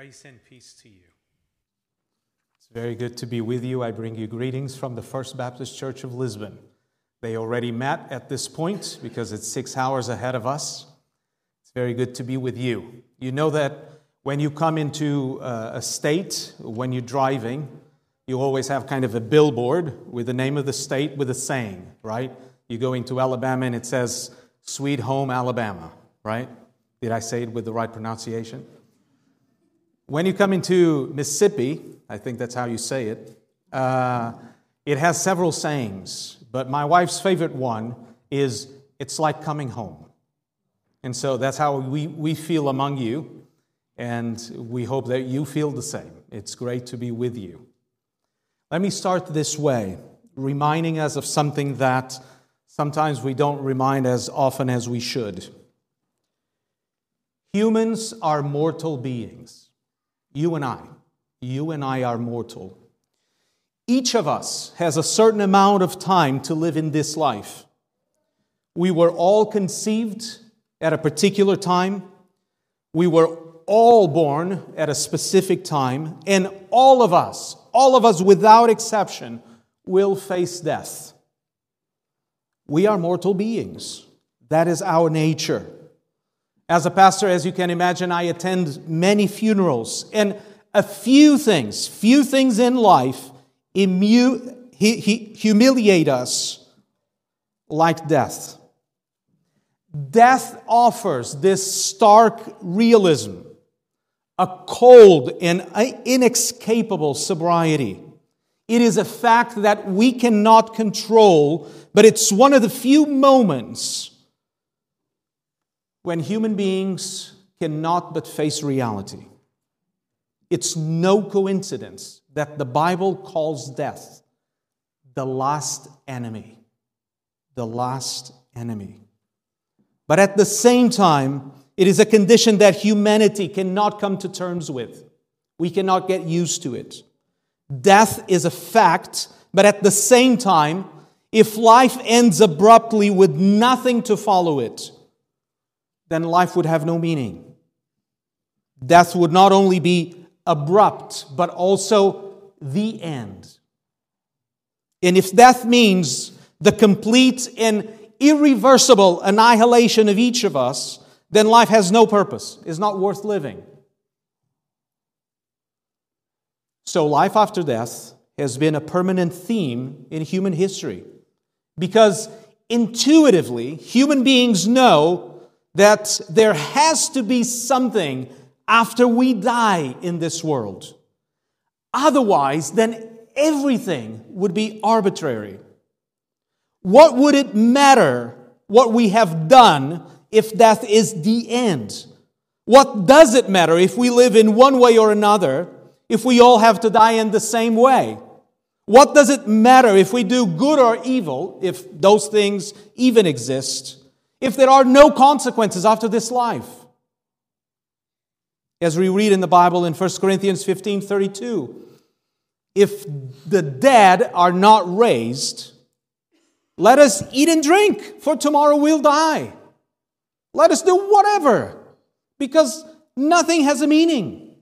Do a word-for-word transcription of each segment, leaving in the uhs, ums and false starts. Grace and peace to you. It's very good to be with you. I bring you greetings from the First Baptist Church of Lisbon. They already met at this point because it's six hours ahead of us. It's very good to be with you. You know that when you come into a state, when you're driving, you always have kind of a billboard with the name of the state with a saying, right? You go into Alabama and it says, "Sweet Home, Alabama," right? Did I say it with the right pronunciation? When you come into Mississippi, I think that's how you say it, uh, it has several sayings, but my wife's favorite one is, "It's like coming home." And so that's how we, we feel among you, and we hope that you feel the same. It's great to be with you. Let me start this way, reminding us of something that sometimes we don't remind as often as we should. Humans are mortal beings. You and I. You and I are mortal. Each of us has a certain amount of time to live in this life. We were all conceived at a particular time. We were all born at a specific time. And all of us, all of us without exception, will face death. We are mortal beings. That is our nature. As a pastor, as you can imagine, I attend many funerals, and a few things, few things in life immu- he, he, humiliate us like death. Death offers this stark realism, a cold and inescapable sobriety. It is a fact that we cannot control, but it's one of the few moments when human beings cannot but face reality. It's no coincidence that the Bible calls death the last enemy. The last enemy. But at the same time, it is a condition that humanity cannot come to terms with. We cannot get used to it. Death is a fact, but at the same time, if life ends abruptly with nothing to follow it, then life would have no meaning. Death would not only be abrupt, but also the end. And if death means the complete and irreversible annihilation of each of us, then life has no purpose, is not worth living. So life after death has been a permanent theme in human history, because intuitively, human beings know that there has to be something after we die in this world. Otherwise, then everything would be arbitrary. What would it matter what we have done if death is the end? What does it matter if we live in one way or another, if we all have to die in the same way? What does it matter if we do good or evil, if those things even exist, if there are no consequences after this life? As we read in the Bible in First Corinthians fifteen thirty-two, if the dead are not raised, let us eat and drink, for tomorrow we'll die. Let us do whatever, because nothing has a meaning.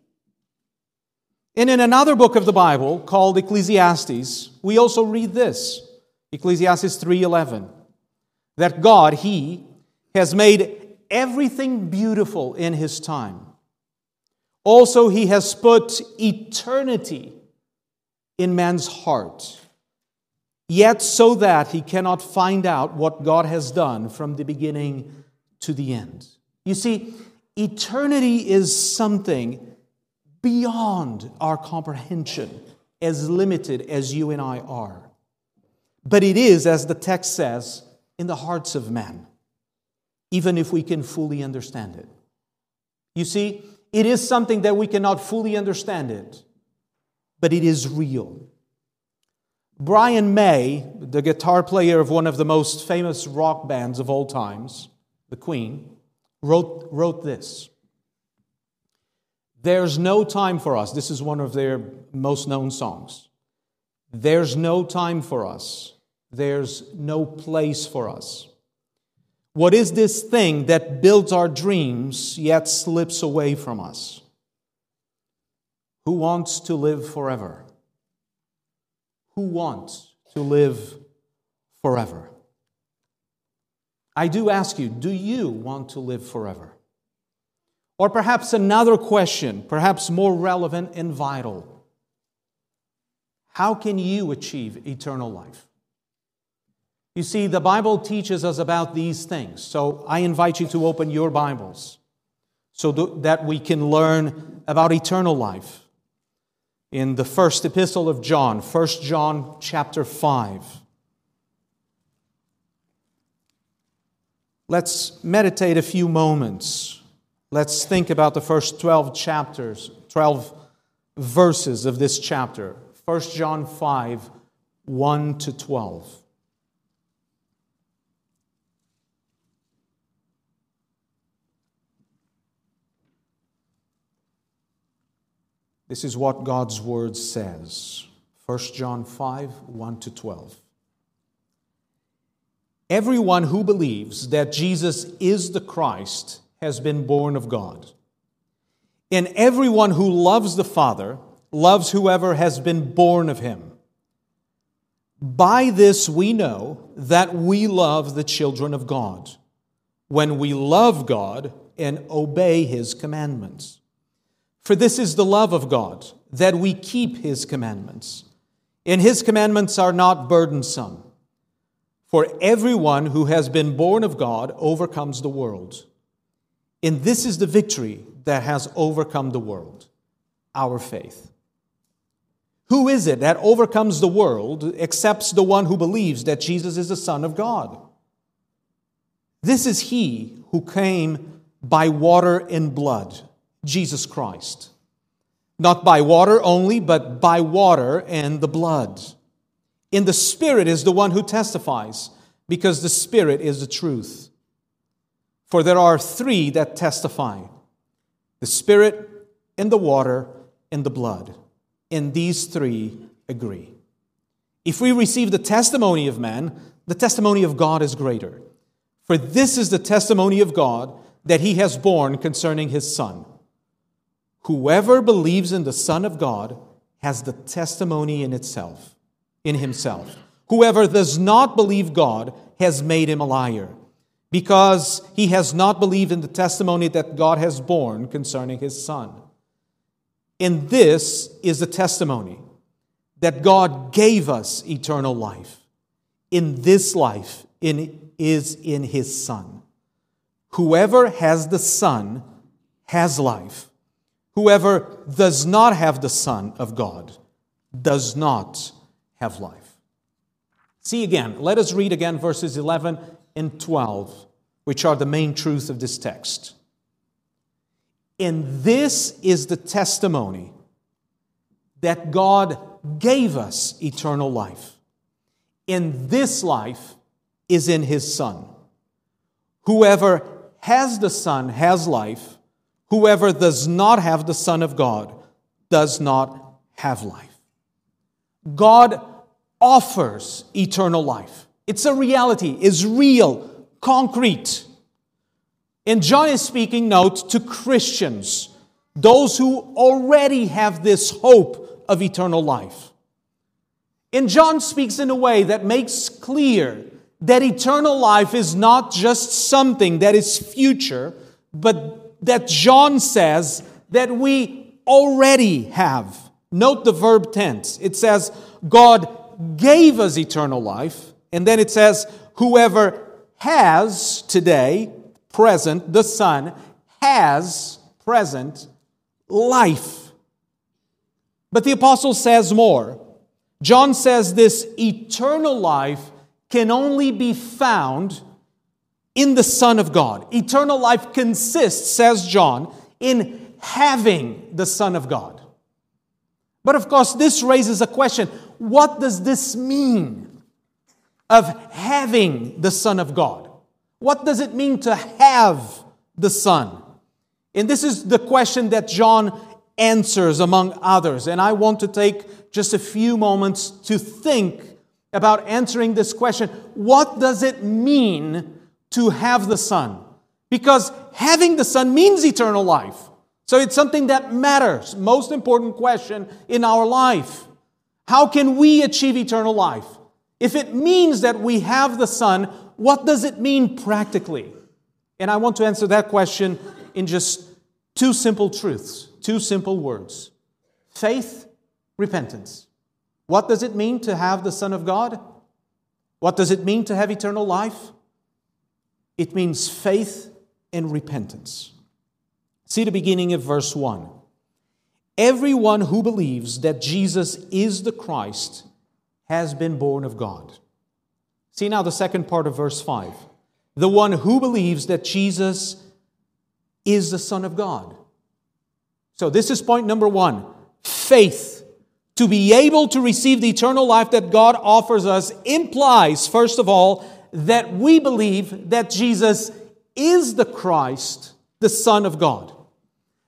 And in another book of the Bible called Ecclesiastes, we also read this, Ecclesiastes three eleven. That God, He, has made everything beautiful in His time. Also, He has put eternity in man's heart, yet so that he cannot find out what God has done from the beginning to the end. You see, eternity is something beyond our comprehension, as limited as you and I are. But it is, as the text says, in the hearts of men, even if we can fully understand it. You see, it is something that we cannot fully understand it, but it is real. Brian May, the guitar player of one of the most famous rock bands of all times, the Queen, wrote, wrote this. "There's no time for us." This is one of their most known songs. "There's no time for us. There's no place for us. What is this thing that builds our dreams yet slips away from us? Who wants to live forever? Who wants to live forever? I do ask you, do you want to live forever? Or perhaps another question, perhaps more relevant and vital. How can you achieve eternal life? You see, the Bible teaches us about these things. So I invite you to open your Bibles so that we can learn about eternal life. In the first epistle of John, First John chapter five. Let's meditate a few moments. Let's think about the first twelve chapters, twelve verses of this chapter. First John five, one to twelve. This is what God's Word says. First John five, one to twelve. Everyone who believes that Jesus is the Christ has been born of God. And everyone who loves the Father loves whoever has been born of Him. By this we know that we love the children of God, when we love God and obey His commandments. For this is the love of God, that we keep His commandments. And His commandments are not burdensome. For everyone who has been born of God overcomes the world. And this is the victory that has overcome the world, our faith. Who is it that overcomes the world except the one who believes that Jesus is the Son of God? This is He who came by water and blood, Jesus Christ. Not by water only, but by water and the blood. And the Spirit is the one who testifies, because the Spirit is the truth. For there are three that testify, the Spirit and the water and the blood. And these three agree. If we receive the testimony of man, the testimony of God is greater. For this is the testimony of God that He has borne concerning His Son. Whoever believes in the Son of God has the testimony in itself, in himself. Whoever does not believe God has made him a liar, because he has not believed in the testimony that God has borne concerning His Son. And this is the testimony, that God gave us eternal life. In this life in, is in His Son. Whoever has the Son has life. Whoever does not have the Son of God does not have life. See again, let us read again verses eleven and twelve, which are the main truth of this text. And this is the testimony that God gave us eternal life. And this life is in His Son. Whoever has the Son has life. Whoever does not have the Son of God does not have life. God offers eternal life. It's a reality. It's real, concrete. And John is speaking, note, to Christians, those who already have this hope of eternal life. And John speaks in a way that makes clear that eternal life is not just something that is future, but that John says that we already have. Note the verb tense. It says, God gave us eternal life. And then it says, whoever has today, present, the Son, has, present, life. But the apostle says more. John says this eternal life can only be found in the Son of God. Eternal life consists, says John, in having the Son of God. But of course, this raises a question. What does this mean of having the Son of God? What does it mean to have the Son? And this is the question that John answers, among others. And I want to take just a few moments to think about answering this question. What does it mean to have the Son? Because having the Son means eternal life. So it's something that matters. Most important question in our life. How can we achieve eternal life? If it means that we have the Son, what does it mean practically? And I want to answer that question in just two simple truths, two simple words. Faith, repentance. What does it mean to have the Son of God? What does it mean to have eternal life? It means faith and repentance. See the beginning of verse one. Everyone who believes that Jesus is the Christ has been born of God. See now the second part of verse five. The one who believes that Jesus is the Son of God. So this is point number one. Faith. To be able to receive the eternal life that God offers us implies, first of all, that we believe that Jesus is the Christ, the Son of God.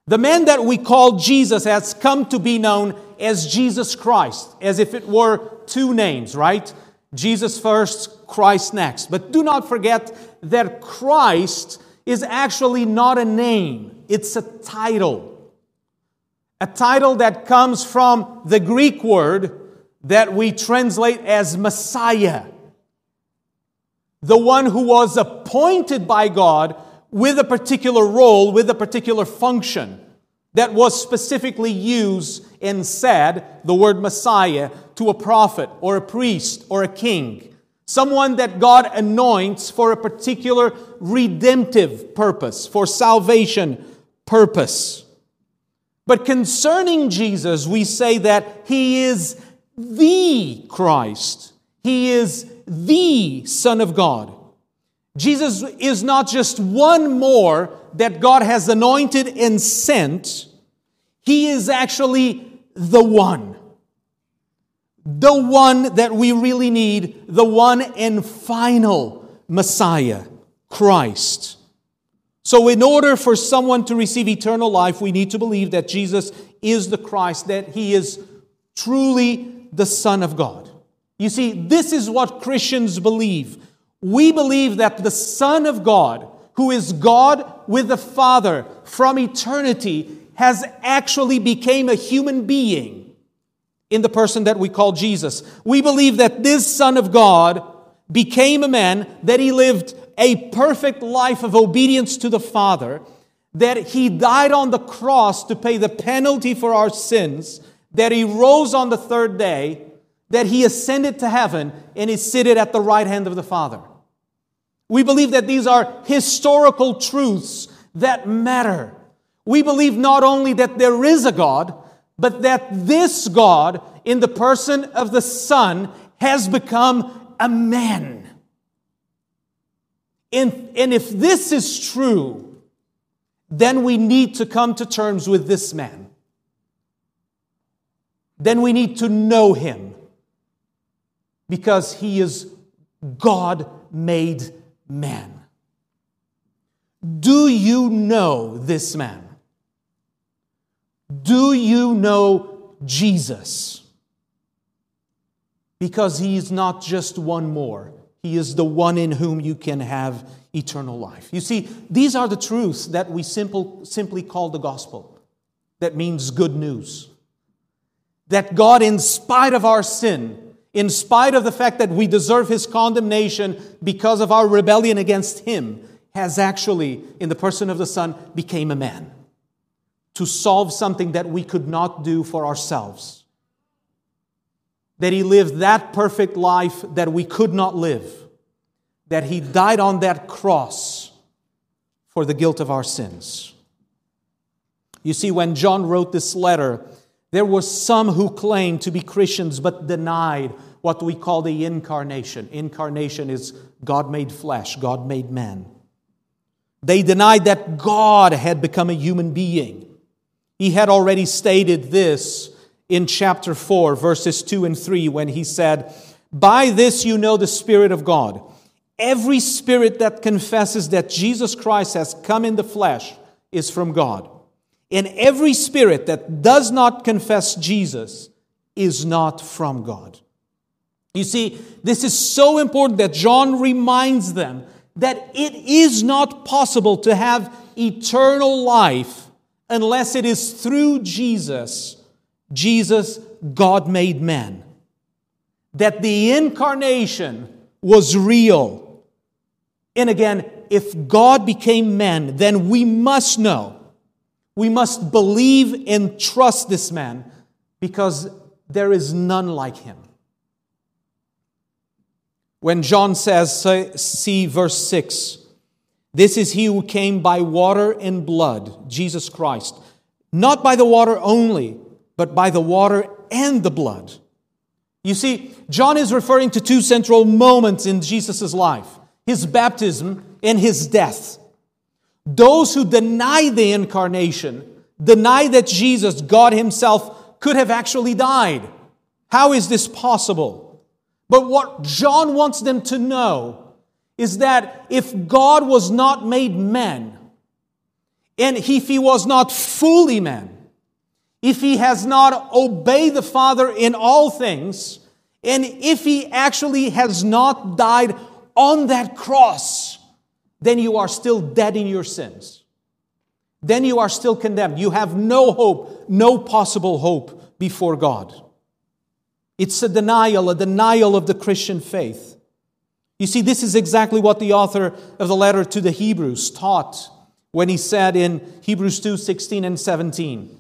The man that we call Jesus has come to be known as Jesus Christ, as if it were two names, right? Jesus first, Christ next. But do not forget that Christ is actually not a name. It's a title. A title that comes from the Greek word that we translate as Messiah. The one who was appointed by God with a particular role, with a particular function that was specifically used and said, the word Messiah, to a prophet or a priest or a king. Someone that God anoints for a particular redemptive purpose, for salvation purpose. But concerning Jesus, we say that He is the Christ. He is the Son of God. Jesus is not just one more that God has anointed and sent. He is actually the one. The one that we really need. The one and final Messiah, Christ. So in order for someone to receive eternal life, we need to believe that Jesus is the Christ, that He is truly the Son of God. You see, this is what Christians believe. We believe that the Son of God, who is God with the Father from eternity, has actually become a human being in the person that we call Jesus. We believe that this Son of God became a man, that He lived a perfect life of obedience to the Father, that He died on the cross to pay the penalty for our sins, that He rose on the third day, that He ascended to heaven and is seated at the right hand of the Father. We believe that these are historical truths that matter. We believe not only that there is a God, but that this God, in the person of the Son, has become a man. And, and if this is true, then we need to come to terms with this man. Then we need to know Him. Because He is God made man. Do you know this man? Do you know Jesus? Because He is not just one more. He is the one in whom you can have eternal life. You see, these are the truths that we simple, simply call the gospel. That means good news. That God, in spite of our sin, in spite of the fact that we deserve His condemnation because of our rebellion against Him, has actually, in the person of the Son, became a man to solve something that we could not do for ourselves. That He lived that perfect life that we could not live. That He died on that cross for the guilt of our sins. You see, when John wrote this letter, there were some who claimed to be Christians but denied what we call the incarnation. Incarnation is God made flesh, God made man. They denied that God had become a human being. He had already stated this in chapter four, verses two and three, when He said, "By this you know the Spirit of God. Every spirit that confesses that Jesus Christ has come in the flesh is from God. And every spirit that does not confess Jesus is not from God." You see, this is so important that John reminds them that it is not possible to have eternal life unless it is through Jesus, Jesus, God made man, that the incarnation was real. And again, if God became man, then we must know, we must believe and trust this man, because there is none like him. When John says, see verse six, this is he who came by water and blood, Jesus Christ, not by the water only, but by the water and the blood. You see, John is referring to two central moments in Jesus' life, his baptism and his death. Those who deny the incarnation, deny that Jesus, God himself, could have actually died. How is this possible? But what John wants them to know is that if God was not made man, and if he was not fully man, if he has not obeyed the Father in all things, and if he actually has not died on that cross, then you are still dead in your sins. Then you are still condemned. You have no hope, no possible hope before God. It's a denial, a denial of the Christian faith. You see, this is exactly what the author of the letter to the Hebrews taught when he said in Hebrews two sixteen and seventeen,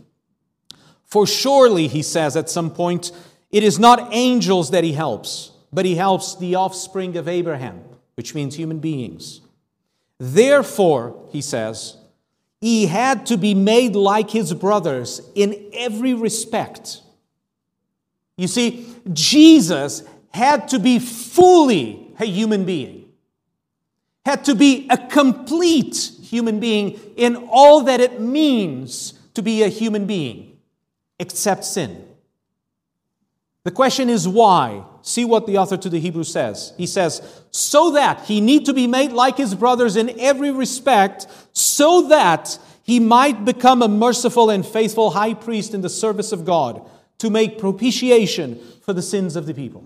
for surely, he says at some point, it is not angels that he helps, but he helps the offspring of Abraham, which means human beings. Therefore, he says, he had to be made like his brothers in every respect. You see, Jesus had to be fully a human being, had to be a complete human being in all that it means to be a human being. Except sin. The question is why? See what the author to the Hebrews says. He says, so that he need to be made like his brothers in every respect, so that he might become a merciful and faithful high priest in the service of God, to make propitiation for the sins of the people.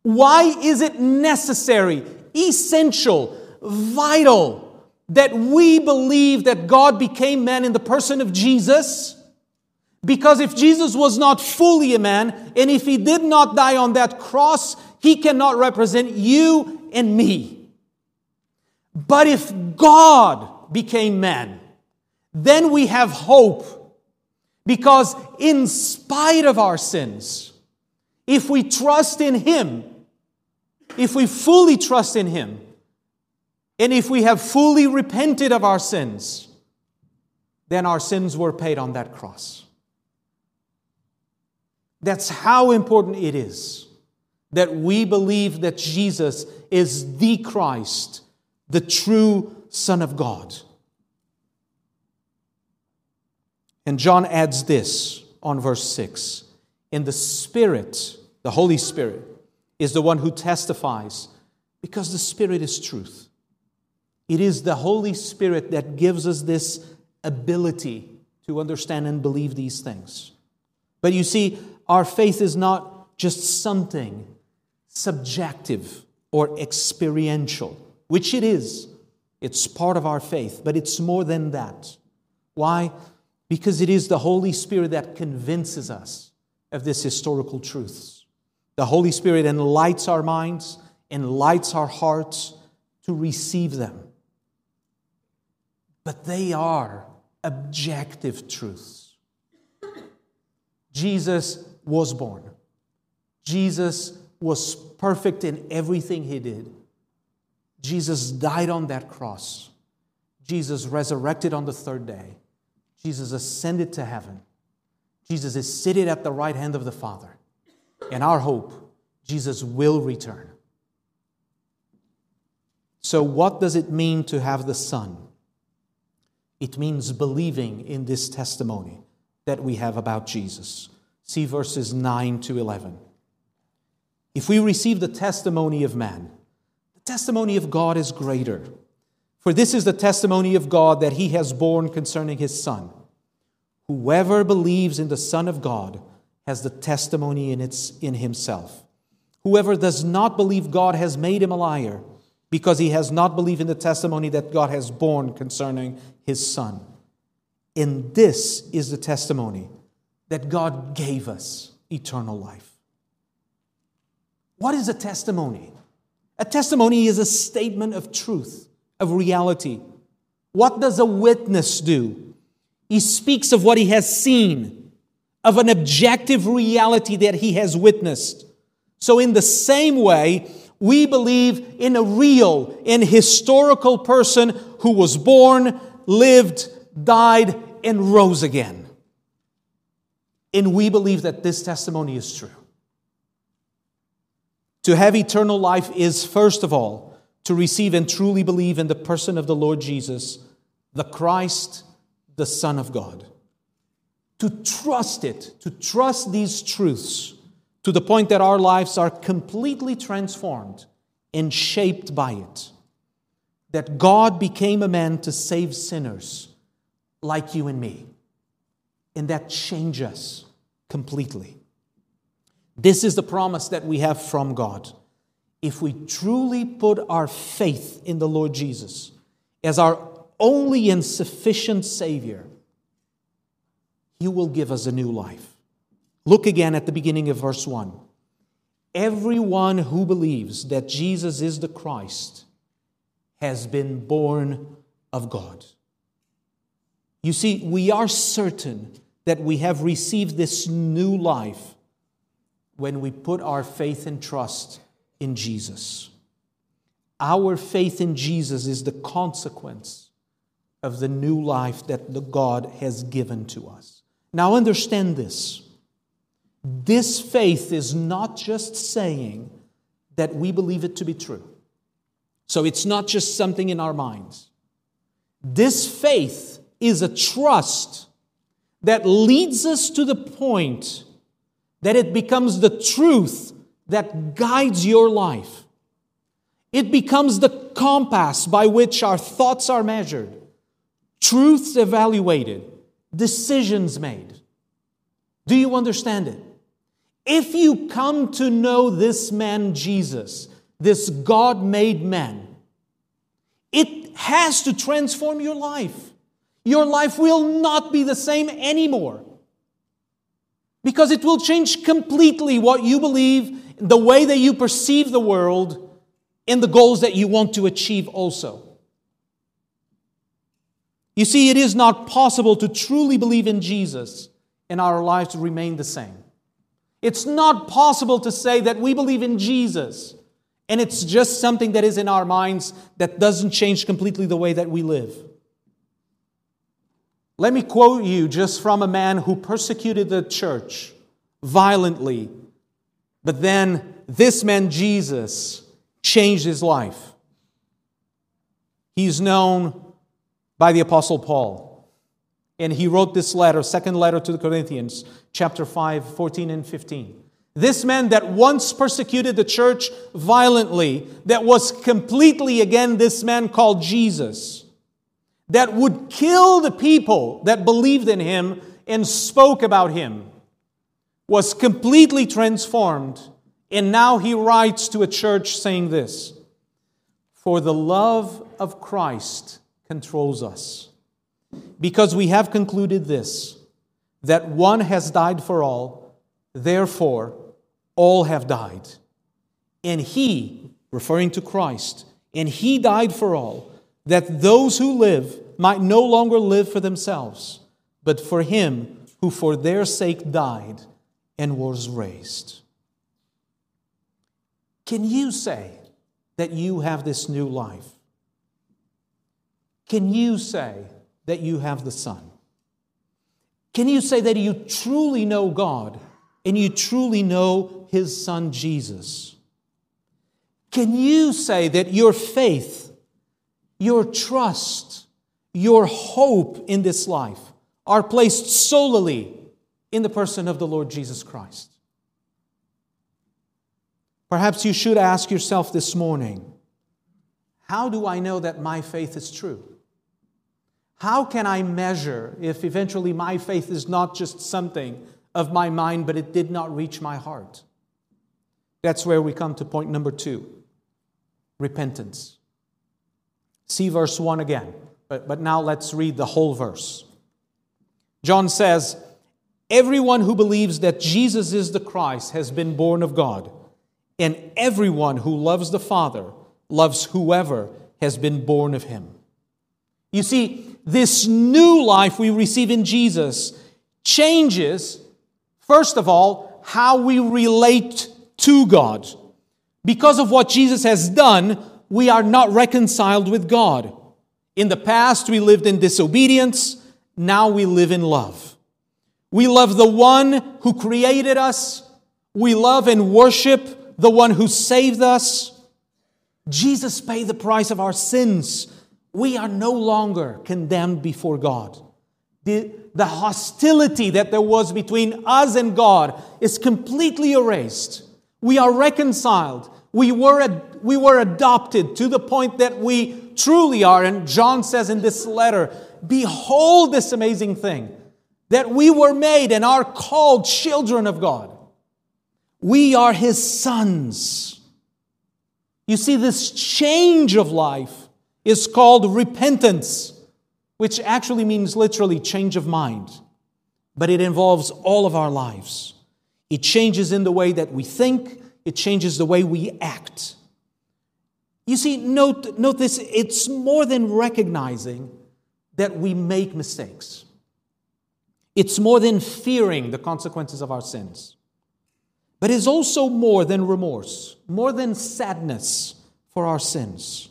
Why is it necessary, essential, vital, that we believe that God became man in the person of Jesus? Because if Jesus was not fully a man, and if he did not die on that cross, he cannot represent you and me. But if God became man, then we have hope. Because in spite of our sins, if we trust in him, if we fully trust in him, and if we have fully repented of our sins, then our sins were paid on that cross. That's how important it is that we believe that Jesus is the Christ, the true Son of God. And John adds this on verse six. And the Spirit, the Holy Spirit, is the one who testifies, because the Spirit is truth. It is the Holy Spirit that gives us this ability to understand and believe these things. But you see, our faith is not just something subjective or experiential, which it is. It's part of our faith, but it's more than that. Why? Because it is the Holy Spirit that convinces us of these historical truths. The Holy Spirit enlightens our minds, enlightens our hearts to receive them. But they are objective truths. Jesus was born. Jesus was perfect in everything he did. Jesus died on that cross. Jesus resurrected on the third day. Jesus ascended to heaven. Jesus is seated at the right hand of the Father. And our hope, Jesus will return. So what does it mean to have the Son? It means believing in this testimony that we have about Jesus. See verses nine to eleven. If we receive the testimony of man, the testimony of God is greater. For this is the testimony of God that he has borne concerning his Son. Whoever believes in the Son of God has the testimony in, its, in himself. Whoever does not believe God has made him a liar, because he has not believed in the testimony that God has borne concerning his Son. And this is the testimony that God gave us eternal life. What is a testimony? A testimony is a statement of truth, of reality. What does a witness do? He speaks of what he has seen, of an objective reality that he has witnessed. So in the same way, we believe in a real and historical person who was born, lived, died, and rose again. And we believe that this testimony is true. To have eternal life is, first of all, to receive and truly believe in the person of the Lord Jesus, the Christ, the Son of God. To trust it, to trust these truths to the point that our lives are completely transformed and shaped by it. That God became a man to save sinners like you and me. And that changes us completely. This is the promise that we have from God. If we truly put our faith in the Lord Jesus as our only and sufficient Savior, He will give us a new life. Look again at the beginning of verse one. Everyone who believes that Jesus is the Christ has been born of God. You see, we are certain that we have received this new life when we put our faith and trust in Jesus. Our faith in Jesus is the consequence of the new life that the God has given to us. Now understand this. This faith is not just saying that we believe it to be true. So it's not just something in our minds. This faith is a trust that leads us to the point that it becomes the truth that guides your life. It becomes the compass by which our thoughts are measured, truths evaluated, decisions made. Do you understand it? If you come to know this man Jesus, this God-made man, it has to transform your life. Your life will not be the same anymore. Because it will change completely what you believe, the way that you perceive the world, and the goals that you want to achieve also. You see, it is not possible to truly believe in Jesus and our lives remain the same. It's not possible to say that we believe in Jesus and it's just something that is in our minds that doesn't change completely the way that we live. Let me quote you just from a man who persecuted the church violently, but then this man, Jesus, changed his life. He's known by the Apostle Paul, and he wrote this letter, second letter to the Corinthians, chapter five, fourteen and fifteen. This man that once persecuted the church violently, that was completely again this man called Jesus, that would kill the people that believed in Him and spoke about Him, was completely transformed. And now he writes to a church saying this, "For the love of Christ controls us, because we have concluded this, that one has died for all, therefore all have died. And He," referring to Christ, "and He died for all, that those who live might no longer live for themselves, but for Him who for their sake died and was raised." Can you say that you have this new life? Can you say that you have the Son? Can you say that you truly know God and you truly know His Son Jesus? Can you say that your faith, your trust, your hope in this life are placed solely in the person of the Lord Jesus Christ? Perhaps you should ask yourself this morning, how do I know that my faith is true? How can I measure if eventually my faith is not just something of my mind, but it did not reach my heart? That's where we come to point number two, repentance. See verse one again, but, but now let's read the whole verse. John says, everyone who believes that Jesus is the Christ has been born of God, and everyone who loves the Father loves whoever has been born of Him. You see, this new life we receive in Jesus changes, first of all, how we relate to God. Because of what Jesus has done, we are not reconciled with God. In the past, we lived in disobedience. Now we live in love. We love the one who created us. We love and worship the one who saved us. Jesus paid the price of our sins. We are no longer condemned before God. The, the hostility that there was between us and God is completely erased. We are reconciled. We were, we were adopted to the point that we truly are. And John says in this letter, behold this amazing thing, that we were made and are called children of God. We are His sons. You see, this change of life is called repentance, which actually means literally change of mind. But it involves all of our lives. It changes in the way that we think. It changes the way we act. You see, note, note this, it's more than recognizing that we make mistakes. It's more than fearing the consequences of our sins. But it's also more than remorse, more than sadness for our sins.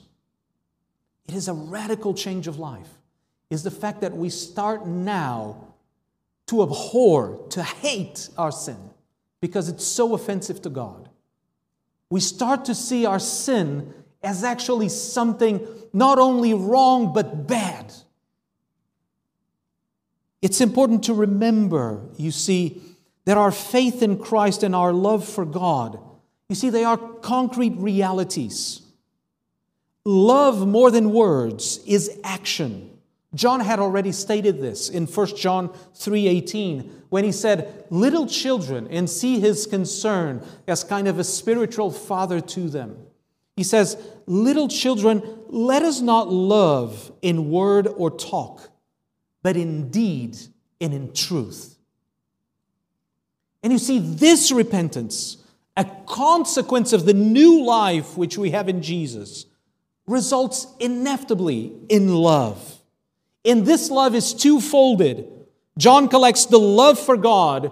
It is a radical change of life. It's the fact that we start now to abhor, to hate our sin, because it's so offensive to God. We start to see our sin as actually something not only wrong, but bad. It's important to remember, you see, that our faith in Christ and our love for God, you see, they are concrete realities. Love more than words is action. John had already stated this in First John three eighteen, when he said, little children, and see His concern as kind of a spiritual father to them. He says, little children, let us not love in word or talk, but in deed and in truth. And you see, this repentance, a consequence of the new life which we have in Jesus, results inevitably in love. And this love is twofolded. John collects the love for God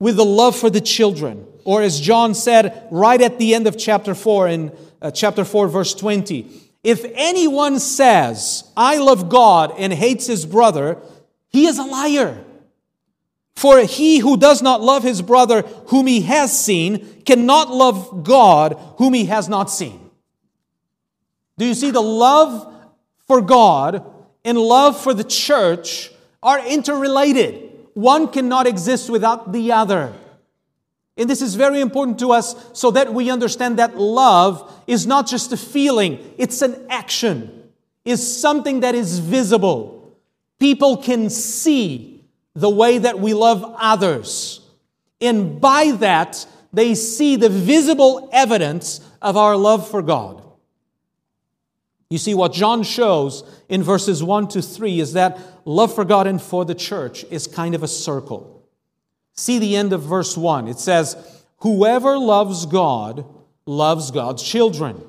with the love for the children. Or as John said right at the end of chapter four, in uh, chapter four, verse twenty, if anyone says, I love God and hates his brother, he is a liar. For he who does not love his brother whom he has seen cannot love God whom he has not seen. Do you see, the love for God and love for the church are interrelated. One cannot exist without the other. And this is very important to us so that we understand that love is not just a feeling, it's an action. It's something that is visible. People can see the way that we love others. And by that, they see the visible evidence of our love for God. You see, what John shows in verses one to three is that love for God and for the church is kind of a circle. See the end of verse one. It says, whoever loves God, loves God's children.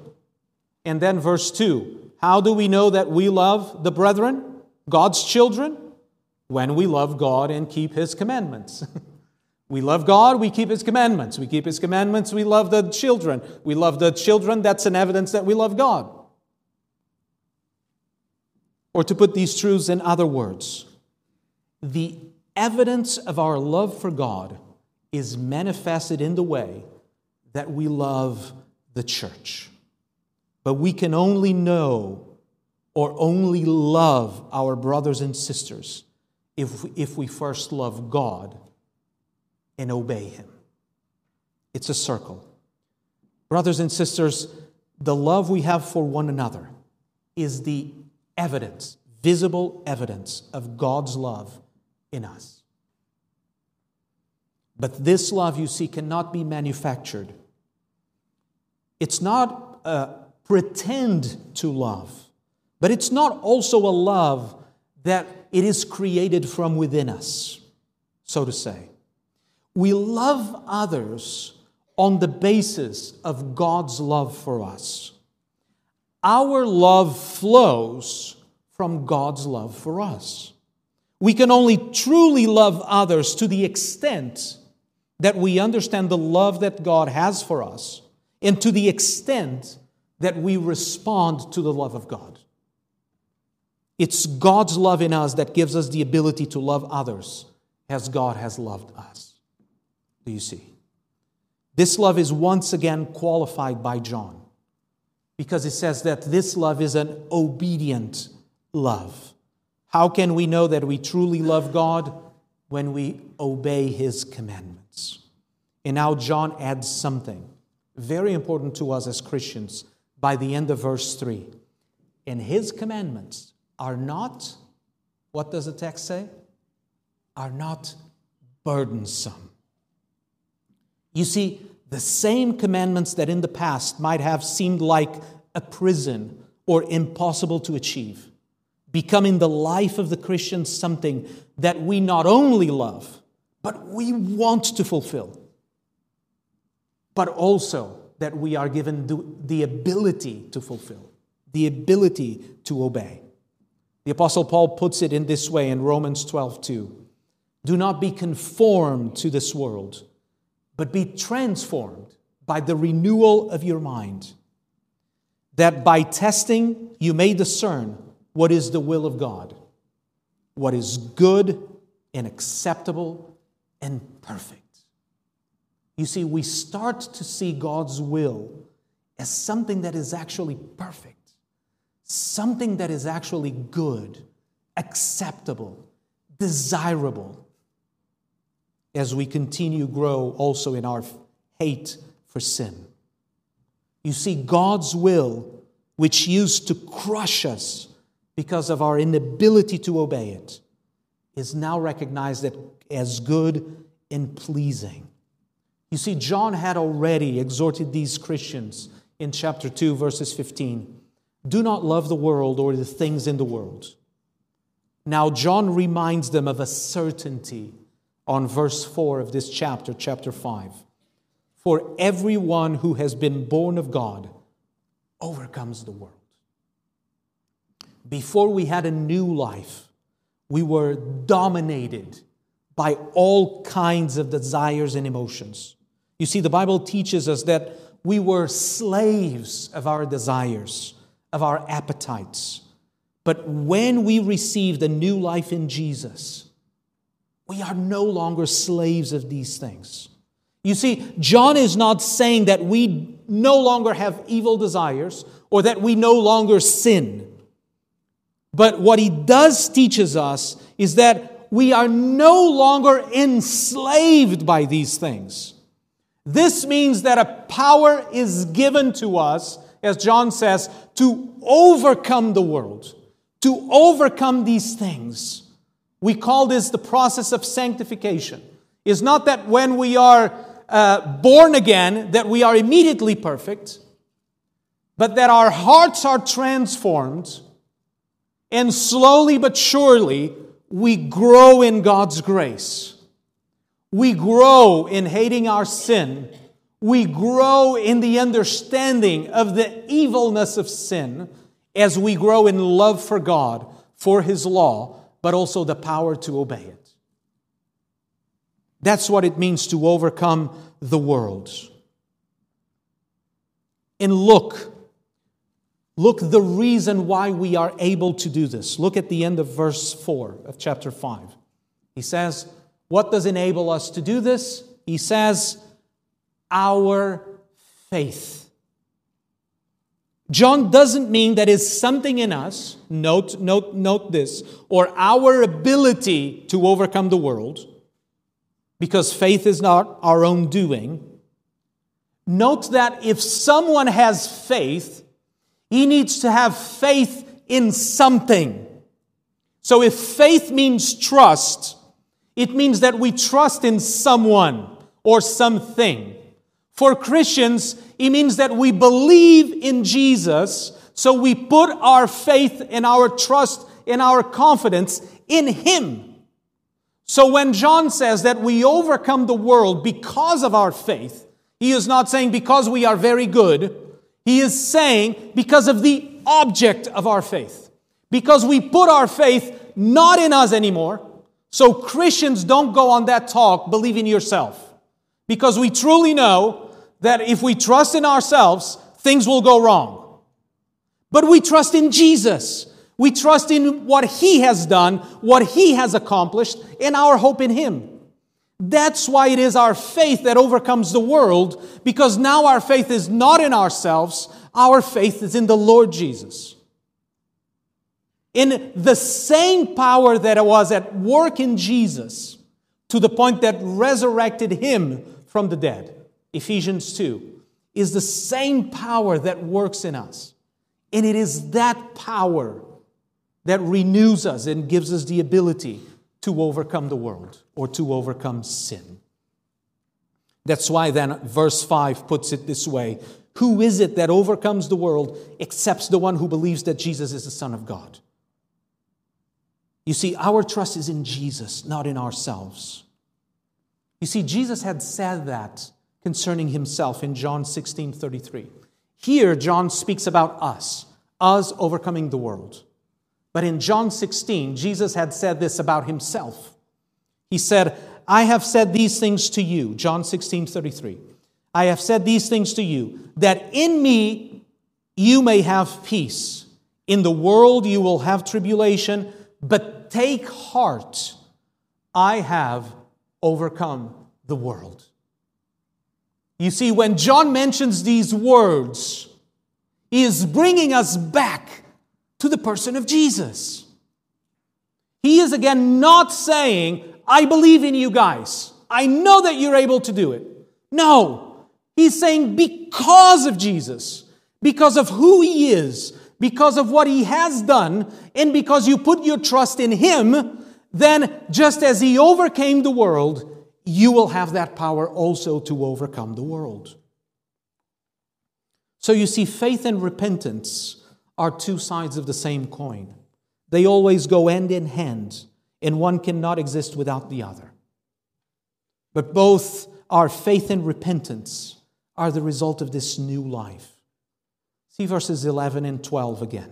And then verse two, how do we know that we love the brethren, God's children? When we love God and keep His commandments. We love God, we keep His commandments. We keep His commandments, we love the children. We love the children, that's an evidence that we love God. Or to put these truths in other words, the evidence of our love for God is manifested in the way that we love the church. But we can only know or only love our brothers and sisters if we, if we first love God and obey Him. It's a circle. Brothers and sisters, the love we have for one another is the evidence, visible evidence of God's love in us. But this love, you see, cannot be manufactured. It's not a pretend to love, but it's not also a love that it is created from within us, so to say. We love others on the basis of God's love for us. Our love flows from God's love for us. We can only truly love others to the extent that we understand the love that God has for us, and to the extent that we respond to the love of God. It's God's love in us that gives us the ability to love others as God has loved us. Do you see? This love is once again qualified by John, because it says that this love is an obedient love. How can we know that we truly love God? When we obey His commandments. And now John adds something very important to us as Christians by the end of verse three. And His commandments are not, what does the text say? Are not burdensome. You see, the same commandments that in the past might have seemed like a prison or impossible to achieve, becoming the life of the Christian something that we not only love, but we want to fulfill, but also that we are given the ability to fulfill, the ability to obey. The Apostle Paul puts it in this way in Romans twelve two. Do not be conformed to this world, but be transformed by the renewal of your mind, that by testing you may discern what is the will of God, what is good and acceptable and perfect. You see, we start to see God's will as something that is actually perfect, something that is actually good, acceptable, desirable, as we continue to grow also in our hate for sin. You see, God's will, which used to crush us because of our inability to obey it, is now recognized as good and pleasing. You see, John had already exhorted these Christians in chapter two, verses fifteen. Do not love the world or the things in the world. Now John reminds them of a certainty on verse four of this chapter, chapter five. For everyone who has been born of God overcomes the world. Before we had a new life, we were dominated by all kinds of desires and emotions. You see, the Bible teaches us that we were slaves of our desires, of our appetites. But when we received a new life in Jesus, we are no longer slaves of these things. You see, John is not saying that we no longer have evil desires or that we no longer sin. But what he does teaches us is that we are no longer enslaved by these things. This means that a power is given to us, as John says, to overcome the world, to overcome these things. We call this the process of sanctification. It's not that when we are uh, born again that we are immediately perfect, but that our hearts are transformed. And slowly but surely, we grow in God's grace. We grow in hating our sin. We grow in the understanding of the evilness of sin as we grow in love for God, for His law, but also the power to obey it. That's what it means to overcome the world. And look, Look, the reason why we are able to do this. Look at the end of verse four of chapter five. He says, what does enable us to do this? He says, our faith. John doesn't mean that it's something in us, note, note, note this, or our ability to overcome the world, because faith is not our own doing. Note that if someone has faith, he needs to have faith in something. So if faith means trust, it means that we trust in someone or something. For Christians, it means that we believe in Jesus, so we put our faith and our trust and our confidence in Him. So when John says that we overcome the world because of our faith, he is not saying because we are very good. He is saying because of the object of our faith. Because we put our faith not in us anymore. So Christians, don't go on that talk, believe in yourself. Because we truly know that if we trust in ourselves, things will go wrong. But we trust in Jesus. We trust in what He has done, what He has accomplished, and our hope in Him. That's why it is our faith that overcomes the world, because now our faith is not in ourselves, our faith is in the Lord Jesus. In the same power that was at work in Jesus, to the point that resurrected Him from the dead, Ephesians two, is the same power that works in us. And it is that power that renews us and gives us the ability to overcome the world or to overcome sin. That's why then verse five puts it this way. Who is it that overcomes the world except the one who believes that Jesus is the Son of God? You see, our trust is in Jesus, not in ourselves. You see, Jesus had said that concerning Himself in John sixteen thirty-three. Here, John speaks about us, us overcoming the world. But in John sixteen, Jesus had said this about Himself. He said, I have said these things to you, John sixteen thirty-three. I have said these things to you, that in Me you may have peace. In the world you will have tribulation, but take heart, I have overcome the world. You see, when John mentions these words, he is bringing us back to the person of Jesus. He is again not saying, I believe in you guys. I know that you're able to do it. No, he's saying because of Jesus, because of who He is, because of what He has done, and because you put your trust in Him, then just as He overcame the world, you will have that power also to overcome the world. So you see, faith and repentance are two sides of the same coin. They always go hand in hand, and one cannot exist without the other. But both our faith and repentance are the result of this new life. See verses eleven and twelve again.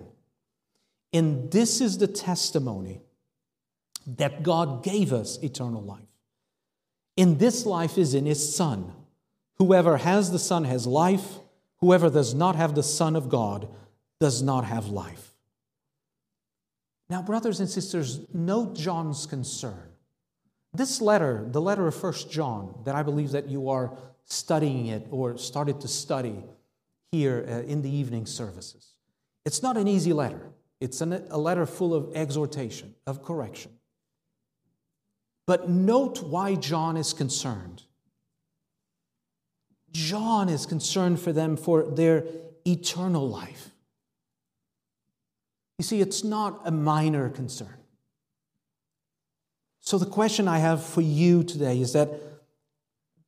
And this is the testimony that God gave us eternal life. In this life is in His Son. Whoever has the Son has life. Whoever does not have the Son of God does not have life. Now, brothers and sisters, note John's concern. This letter, the letter of First John, that I believe that you are studying it or started to study here in the evening services. It's not an easy letter. It's an, a letter full of exhortation, of correction. But note why John is concerned. John is concerned for them for their eternal life. You see, it's not a minor concern. So the question I have for you today is that,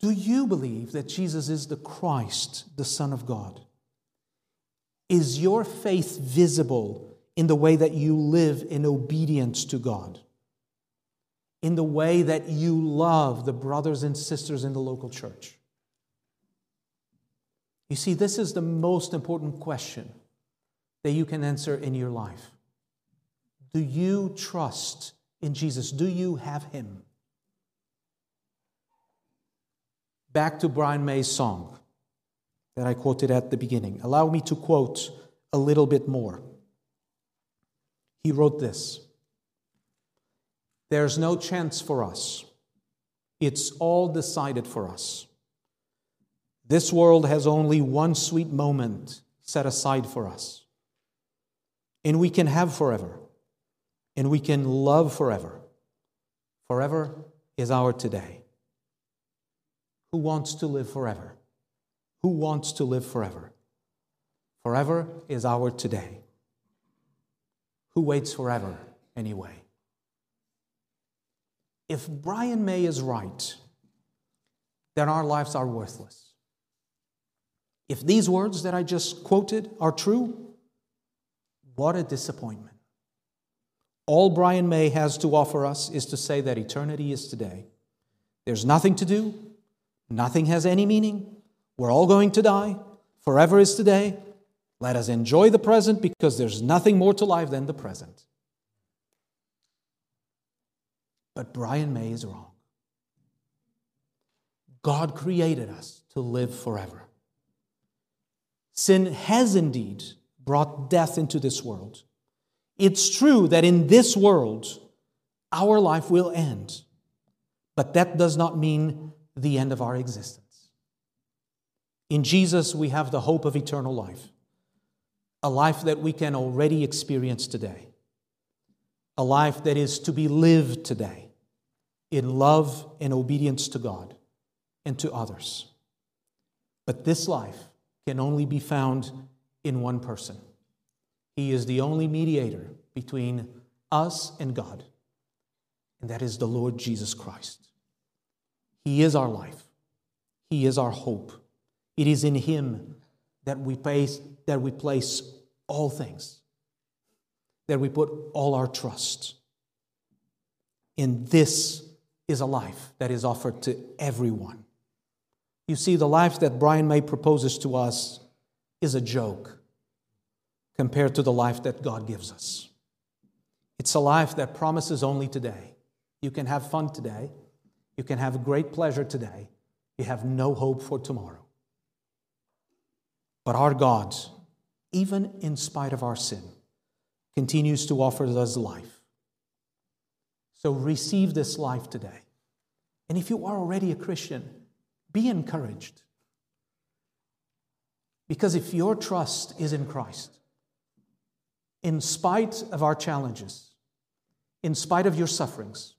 do you believe that Jesus is the Christ, the Son of God? Is your faith visible in the way that you live in obedience to God? In the way that you love the brothers and sisters in the local church? You see, this is the most important question that you can answer in your life. Do you trust in Jesus? Do you have Him? Back to Brian May's song that I quoted at the beginning. Allow me to quote a little bit more. He wrote this. There's no chance for us. It's all decided for us. This world has only one sweet moment set aside for us. And we can have forever. And we can love forever. Forever is our today. Who wants to live forever? Who wants to live forever? Forever is our today. Who waits forever anyway? If Brian May is right, then our lives are worthless. If these words that I just quoted are true, what a disappointment. All Brian May has to offer us is to say that eternity is today. There's nothing to do. Nothing has any meaning. We're all going to die. Forever is today. Let us enjoy the present because there's nothing more to life than the present. But Brian May is wrong. God created us to live forever. Sin has indeed brought death into this world. It's true that in this world, our life will end. But that does not mean the end of our existence. In Jesus, we have the hope of eternal life. A life that we can already experience today. A life that is to be lived today in love and obedience to God and to others. But this life can only be found in one person. He is the only mediator between us and God, and that is the Lord Jesus Christ. He is our life. He is our hope. It is in Him that we place, that we place all things, that we put all our trust. And this is a life that is offered to everyone. You see, the life that Brian May proposes to us is a joke compared to the life that God gives us. It's a life that promises only today. You can have fun today. You can have great pleasure today. You have no hope for tomorrow. But our God, even in spite of our sin, continues to offer us life. So receive this life today. And if you are already a Christian, be encouraged. Because if your trust is in Christ, in spite of our challenges, in spite of your sufferings,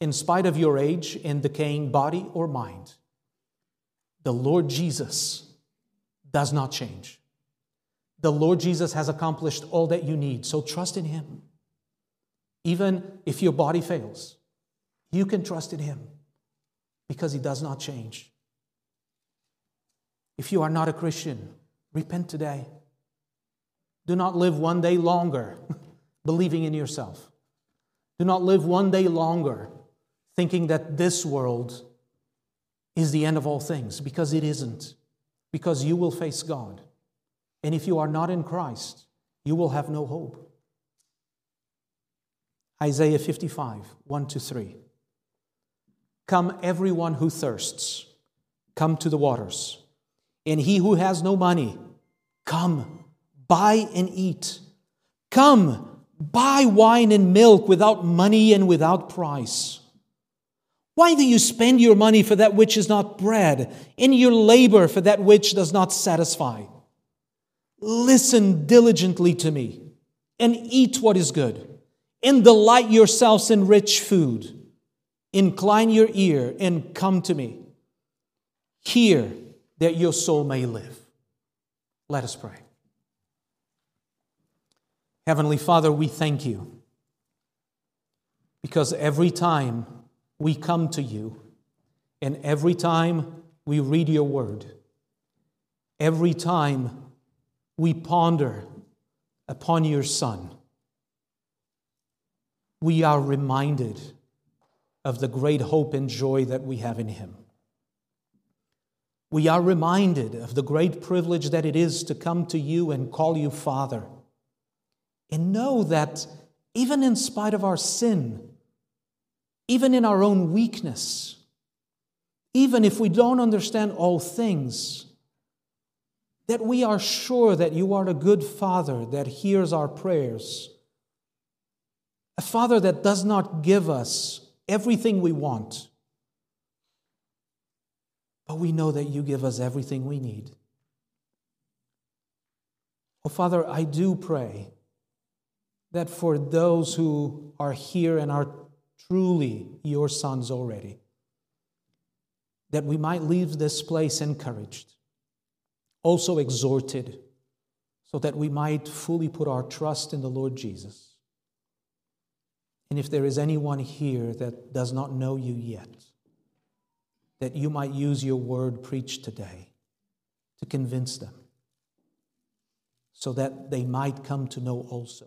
in spite of your age and decaying body or mind, the Lord Jesus does not change. The Lord Jesus has accomplished all that you need, so trust in Him. Even if your body fails, you can trust in Him. Because He does not change. If you are not a Christian, repent today. Do not live one day longer believing in yourself. Do not live one day longer thinking that this world is the end of all things, because it isn't. Because you will face God. And if you are not in Christ, you will have no hope. Isaiah fifty-five, one to three. Come everyone who thirsts, come to the waters. And he who has no money, come, buy and eat. Come, buy wine and milk without money and without price. Why do you spend your money for that which is not bread, and your labor for that which does not satisfy? Listen diligently to me, and eat what is good, and delight yourselves in rich food. Incline your ear and come to me. Hear that your soul may live. Let us pray. Heavenly Father, we thank you because every time we come to you and every time we read your word, every time we ponder upon your Son, we are reminded of the great hope and joy that we have in Him. We are reminded of the great privilege that it is to come to you and call you Father. And know that even in spite of our sin, even in our own weakness, even if we don't understand all things, that we are sure that you are a good Father that hears our prayers. A Father that does not give us everything we want. But we know that you give us everything we need. Oh, Father, I do pray that for those who are here and are truly your sons already, that we might leave this place encouraged, also exhorted, so that we might fully put our trust in the Lord Jesus. And if there is anyone here that does not know you yet, that you might use your word preached today to convince them so that they might come to know also